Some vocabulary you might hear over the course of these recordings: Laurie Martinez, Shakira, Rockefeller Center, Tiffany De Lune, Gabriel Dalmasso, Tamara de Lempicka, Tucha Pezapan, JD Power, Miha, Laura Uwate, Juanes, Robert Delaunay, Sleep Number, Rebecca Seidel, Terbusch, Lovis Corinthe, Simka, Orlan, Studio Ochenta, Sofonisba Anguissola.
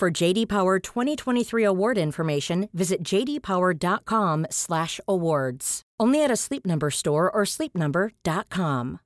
For JD Power 2023 award information, visit jdpower.com/awards. Only at a Sleep Number store or sleepnumber.com.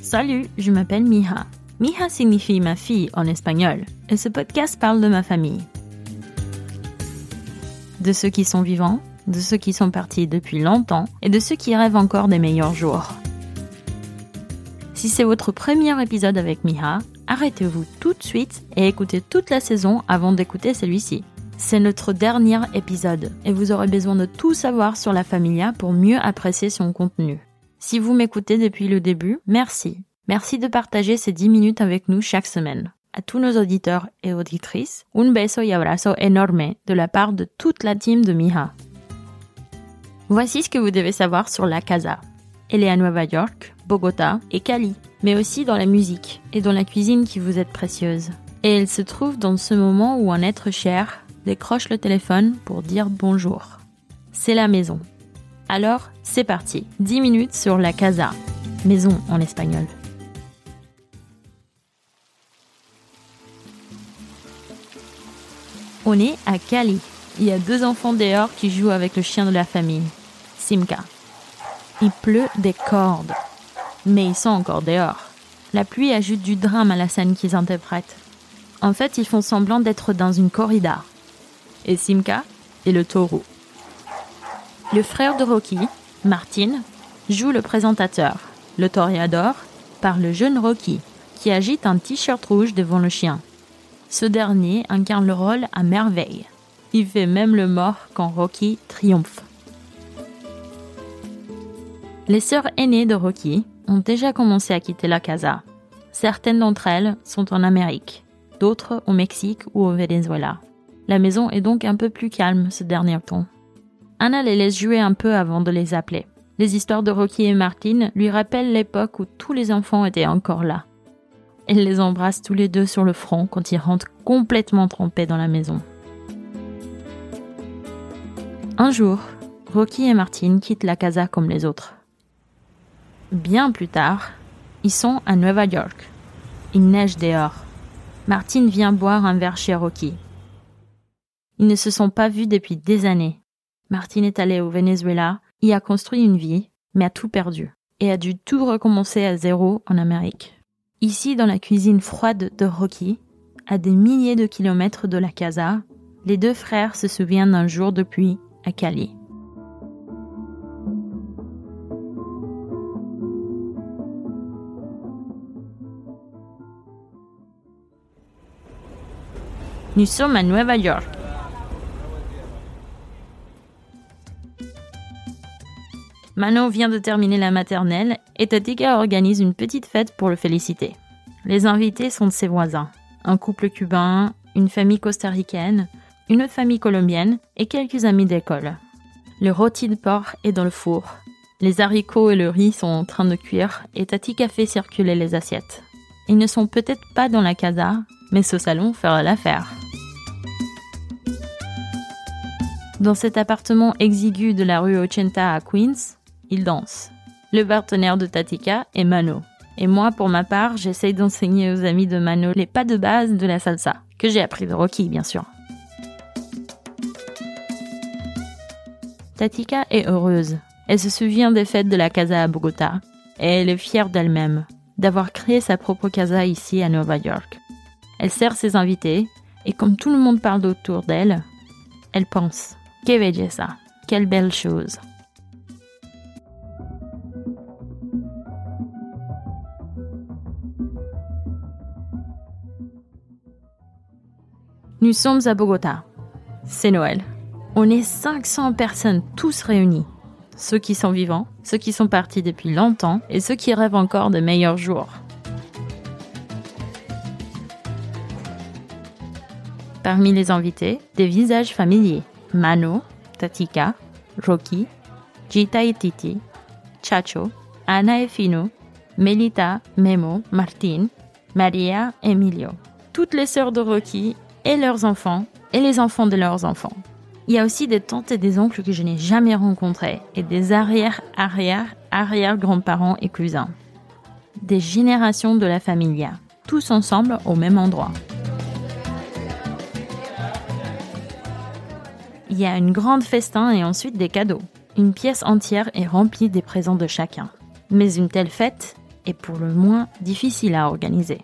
Salut, je m'appelle Miha. Miha signifie ma fille en espagnol, et ce podcast parle de ma famille. De ceux qui sont vivants, de ceux qui sont partis depuis longtemps et de ceux qui rêvent encore des meilleurs jours. Si c'est votre premier épisode avec Miha, arrêtez-vous tout de suite et écoutez toute la saison avant d'écouter celui-ci. C'est notre dernier épisode et vous aurez besoin de tout savoir sur la familia pour mieux apprécier son contenu. Si vous m'écoutez depuis le début, merci. Merci de partager ces 10 minutes avec nous chaque semaine. À tous nos auditeurs et auditrices, un beso y abrazo enorme de la part de toute la team de Miha. Voici ce que vous devez savoir sur la casa. Elle est à Nueva York, Bogota et Cali, mais aussi dans la musique et dans la cuisine qui vous est précieuse. Et elle se trouve dans ce moment où un être cher décroche le téléphone pour dire bonjour. C'est la maison. Alors, c'est parti. 10 minutes sur la casa. Maison en espagnol. On est à Cali. Il y a 2 enfants dehors qui jouent avec le chien de la famille, Simka. Il pleut des cordes, mais ils sont encore dehors. La pluie ajoute du drame à la scène qu'ils interprètent. En fait, ils font semblant d'être dans une corrida. Et Simka est le taureau. Le frère de Rocky, Martin, joue le présentateur, le toréador, par le jeune Rocky, qui agite un t-shirt rouge devant le chien. Ce dernier incarne le rôle à merveille. Il fait même le mort quand Rocky triomphe. Les sœurs aînées de Rocky ont déjà commencé à quitter la casa. Certaines d'entre elles sont en Amérique, d'autres au Mexique ou au Venezuela. La maison est donc un peu plus calme ce dernier temps. Anna les laisse jouer un peu avant de les appeler. Les histoires de Rocky et Martine lui rappellent l'époque où tous les enfants étaient encore là. Elle les embrasse tous les deux sur le front quand ils rentrent complètement trempés dans la maison. Un jour, Rocky et Martine quittent la casa comme les autres. Bien plus tard, ils sont à Nueva York. Il neige dehors. Martine vient boire un verre chez Rocky. Ils ne se sont pas vus depuis des années. Martine est allée au Venezuela, y a construit une vie, mais a tout perdu. Et a dû tout recommencer à zéro en Amérique. Ici, dans la cuisine froide de Rocky, à des milliers de kilomètres de la casa, les 2 frères se souviennent d'un jour de pluie à Cali. Nous sommes à Nueva York. Mano vient de terminer la maternelle et Tatika organise une petite fête pour le féliciter. Les invités sont de ses voisins, un couple cubain, une famille costaricaine, une autre famille colombienne et quelques amis d'école. Le rôti de porc est dans le four. Les haricots et le riz sont en train de cuire et Tatika fait circuler les assiettes. Ils ne sont peut-être pas dans la casa, mais ce salon fera l'affaire. Dans cet appartement exigu de la rue Ochenta à Queens, ils dansent. Le partenaire de Tatika est Mano. Et moi, pour ma part, j'essaye d'enseigner aux amis de Mano les pas de base de la salsa, que j'ai appris de Rocky, bien sûr. Tatika est heureuse. Elle se souvient des fêtes de la casa à Bogota et elle est fière d'elle-même, d'avoir créé sa propre casa ici à Nueva York. Elle sert ses invités et comme tout le monde parle autour d'elle, elle pense « Que belleza, quelle belle chose !» Nous sommes à Bogota. C'est Noël. On est 500 personnes, tous réunies. ceux qui sont vivants, ceux qui sont partis depuis longtemps et ceux qui rêvent encore de meilleurs jours. Parmi les invités, des visages familiers. Manu, Tatika, Rocky, Jita et Titi, Chacho, Anna et Finu, Melita, Memo, Martine, Maria et Emilio. Toutes les sœurs de Rocky et leurs enfants et les enfants de leurs enfants. Il y a aussi des tantes et des oncles que je n'ai jamais rencontrés et des arrière-arrière-arrière-grands-parents et cousins. Des générations de la familia, tous ensemble au même endroit. Il y a une grande festin et ensuite des cadeaux. Une pièce entière est remplie des présents de chacun. Mais une telle fête est pour le moins difficile à organiser.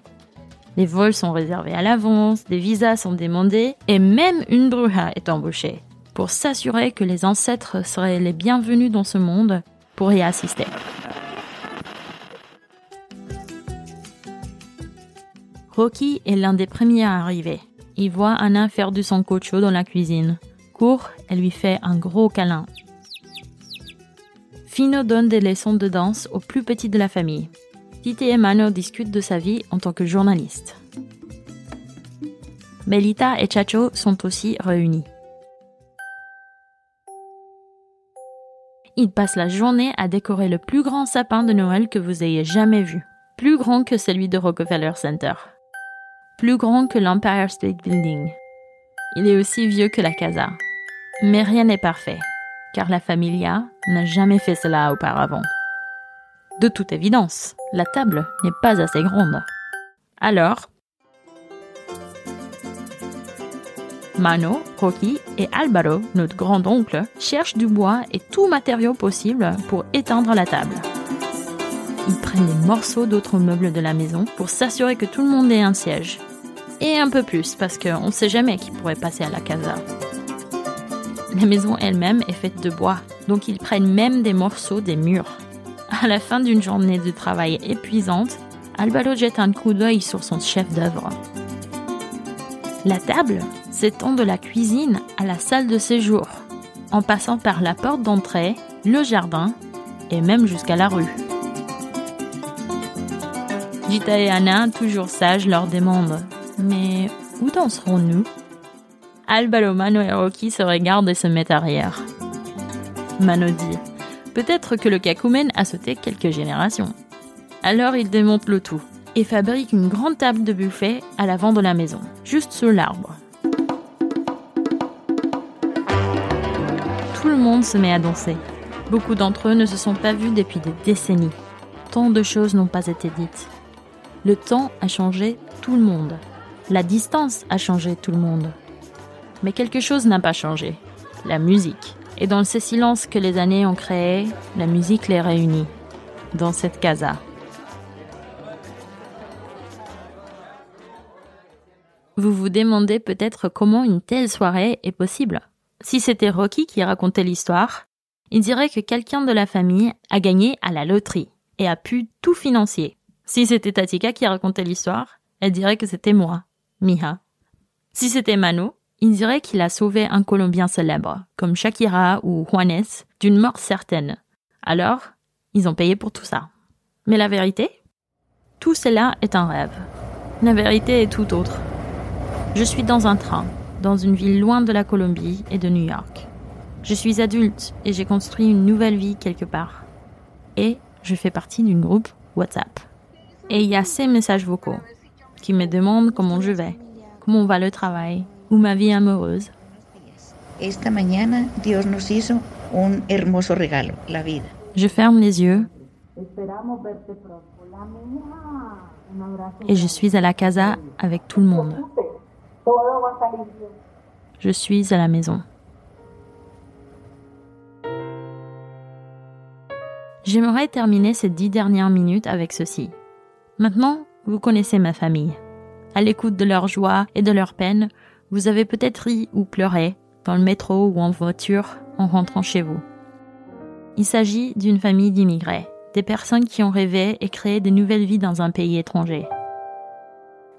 Les vols sont réservés à l'avance, des visas sont demandés et même une bruja est embauchée pour s'assurer que les ancêtres seraient les bienvenus dans ce monde pour y assister. Rocky est l'un des premiers à arriver. Il voit Anna faire du sancocho dans la cuisine. Court, elle lui fait un gros câlin. Fino donne des leçons de danse aux plus petits de la famille. Titi et Mano discutent de sa vie en tant que journaliste. Melita et Chacho sont aussi réunis. Ils passent la journée à décorer le plus grand sapin de Noël que vous ayez jamais vu. Plus grand que celui de Rockefeller Center. Plus grand que l'Empire State Building. Il est aussi vieux que la casa. Mais rien n'est parfait, car la familia n'a jamais fait cela auparavant. De toute évidence, la table n'est pas assez grande. Alors, Mano, Rocky et Álvaro, notre grand-oncle, cherchent du bois et tout matériau possible pour étendre la table. Ils prennent des morceaux d'autres meubles de la maison pour s'assurer que tout le monde ait un siège. Et un peu plus, parce qu'on ne sait jamais qui pourrait passer à la casa. La maison elle-même est faite de bois, donc ils prennent même des morceaux des murs. À la fin d'une journée de travail épuisante, Álvaro jette un coup d'œil sur son chef-d'œuvre. La table s'étend de la cuisine à la salle de séjour, en passant par la porte d'entrée, le jardin et même jusqu'à la rue. Jita et Anna, toujours sages, leur demandent « Mais où danserons-nous ?» Álvaro, Mano et Rocky se regardent et se mettent à rire. Mano dit « Peut-être que le cacoumène a sauté quelques générations. » Alors ils démontent le tout et fabriquent une grande table de buffet à l'avant de la maison, juste sous l'arbre. Tout le monde se met à danser. Beaucoup d'entre eux ne se sont pas vus depuis des décennies. Tant de choses n'ont pas été dites. Le temps a changé tout le monde. La distance a changé tout le monde. Mais quelque chose n'a pas changé. La musique. Et dans ces silences que les années ont créés, la musique les réunit. Dans cette casa. Vous vous demandez peut-être comment une telle soirée est possible. Si c'était Rocky qui racontait l'histoire, il dirait que quelqu'un de la famille a gagné à la loterie et a pu tout financer. Si c'était Tatika qui racontait l'histoire, elle dirait que c'était moi. Miha. Si c'était Manu, il dirait qu'il a sauvé un Colombien célèbre, comme Shakira ou Juanes, d'une mort certaine. Alors, ils ont payé pour tout ça. Mais la vérité ? Tout cela est un rêve. La vérité est tout autre. Je suis dans un train, dans une ville loin de la Colombie et de New York. Je suis adulte et j'ai construit une nouvelle vie quelque part. Et je fais partie d'un groupe WhatsApp. Et il y a ces messages vocaux. Qui me demande comment je vais, comment va le travail ou ma vie amoureuse. Esta mañana, Dios nos hizo un hermoso regalo, la vida. Je ferme les yeux et je suis à la casa avec tout le monde. Je suis à la maison. J'aimerais terminer ces 10 dernières minutes avec ceci. Maintenant, vous connaissez ma famille. À l'écoute de leur joie et de leur peine, vous avez peut-être ri ou pleuré, dans le métro ou en voiture, en rentrant chez vous. Il s'agit d'une famille d'immigrés, des personnes qui ont rêvé et créé de nouvelles vies dans un pays étranger.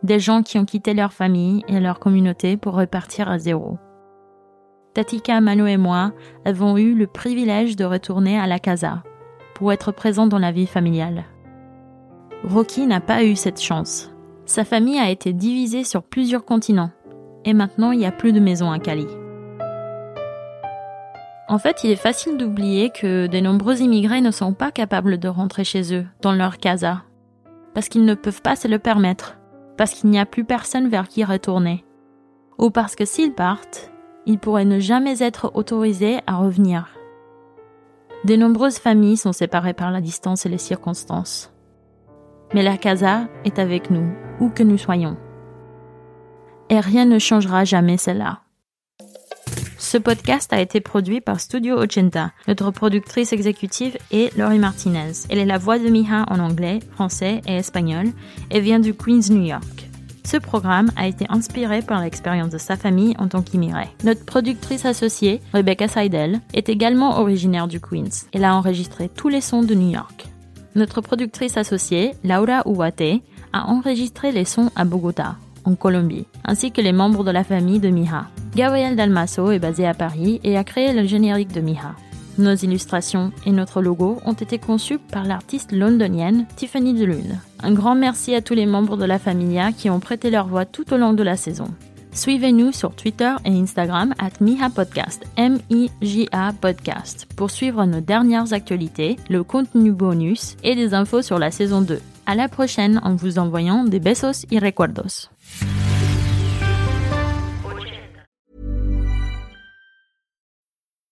Des gens qui ont quitté leur famille et leur communauté pour repartir à zéro. Tatika, Manu et moi avons eu le privilège de retourner à la casa pour être présents dans la vie familiale. Rocky n'a pas eu cette chance. Sa famille a été divisée sur plusieurs continents et maintenant il n'y a plus de maison à Cali. En fait, il est facile d'oublier que de nombreux immigrés ne sont pas capables de rentrer chez eux, dans leur casa, parce qu'ils ne peuvent pas se le permettre, parce qu'il n'y a plus personne vers qui retourner, ou parce que s'ils partent, ils pourraient ne jamais être autorisés à revenir. De nombreuses familles sont séparées par la distance et les circonstances. Mais la casa est avec nous, où que nous soyons. Et rien ne changera jamais cela. Ce podcast a été produit par Studio Ochenta. Notre productrice exécutive est Laurie Martinez. Elle est la voix de Miha en anglais, français et espagnol et vient du Queens, New York. Ce programme a été inspiré par l'expérience de sa famille en tant qu'immigrée. Notre productrice associée, Rebecca Seidel, est également originaire du Queens. Elle a enregistré tous les sons de New York. Notre productrice associée, Laura Uwate, a enregistré les sons à Bogota, en Colombie, ainsi que les membres de la famille de Miha. Gabriel Dalmasso est basé à Paris et a créé le générique de Miha. Nos illustrations et notre logo ont été conçus par l'artiste londonienne Tiffany De Lune. Un grand merci à tous les membres de la Familia qui ont prêté leur voix tout au long de la saison. Suivez-nous sur Twitter et Instagram @MihaPodcast, M-I-J-A Podcast, pour suivre nos dernières actualités, le contenu bonus et des infos sur la saison 2. À la prochaine en vous envoyant des besos y recuerdos.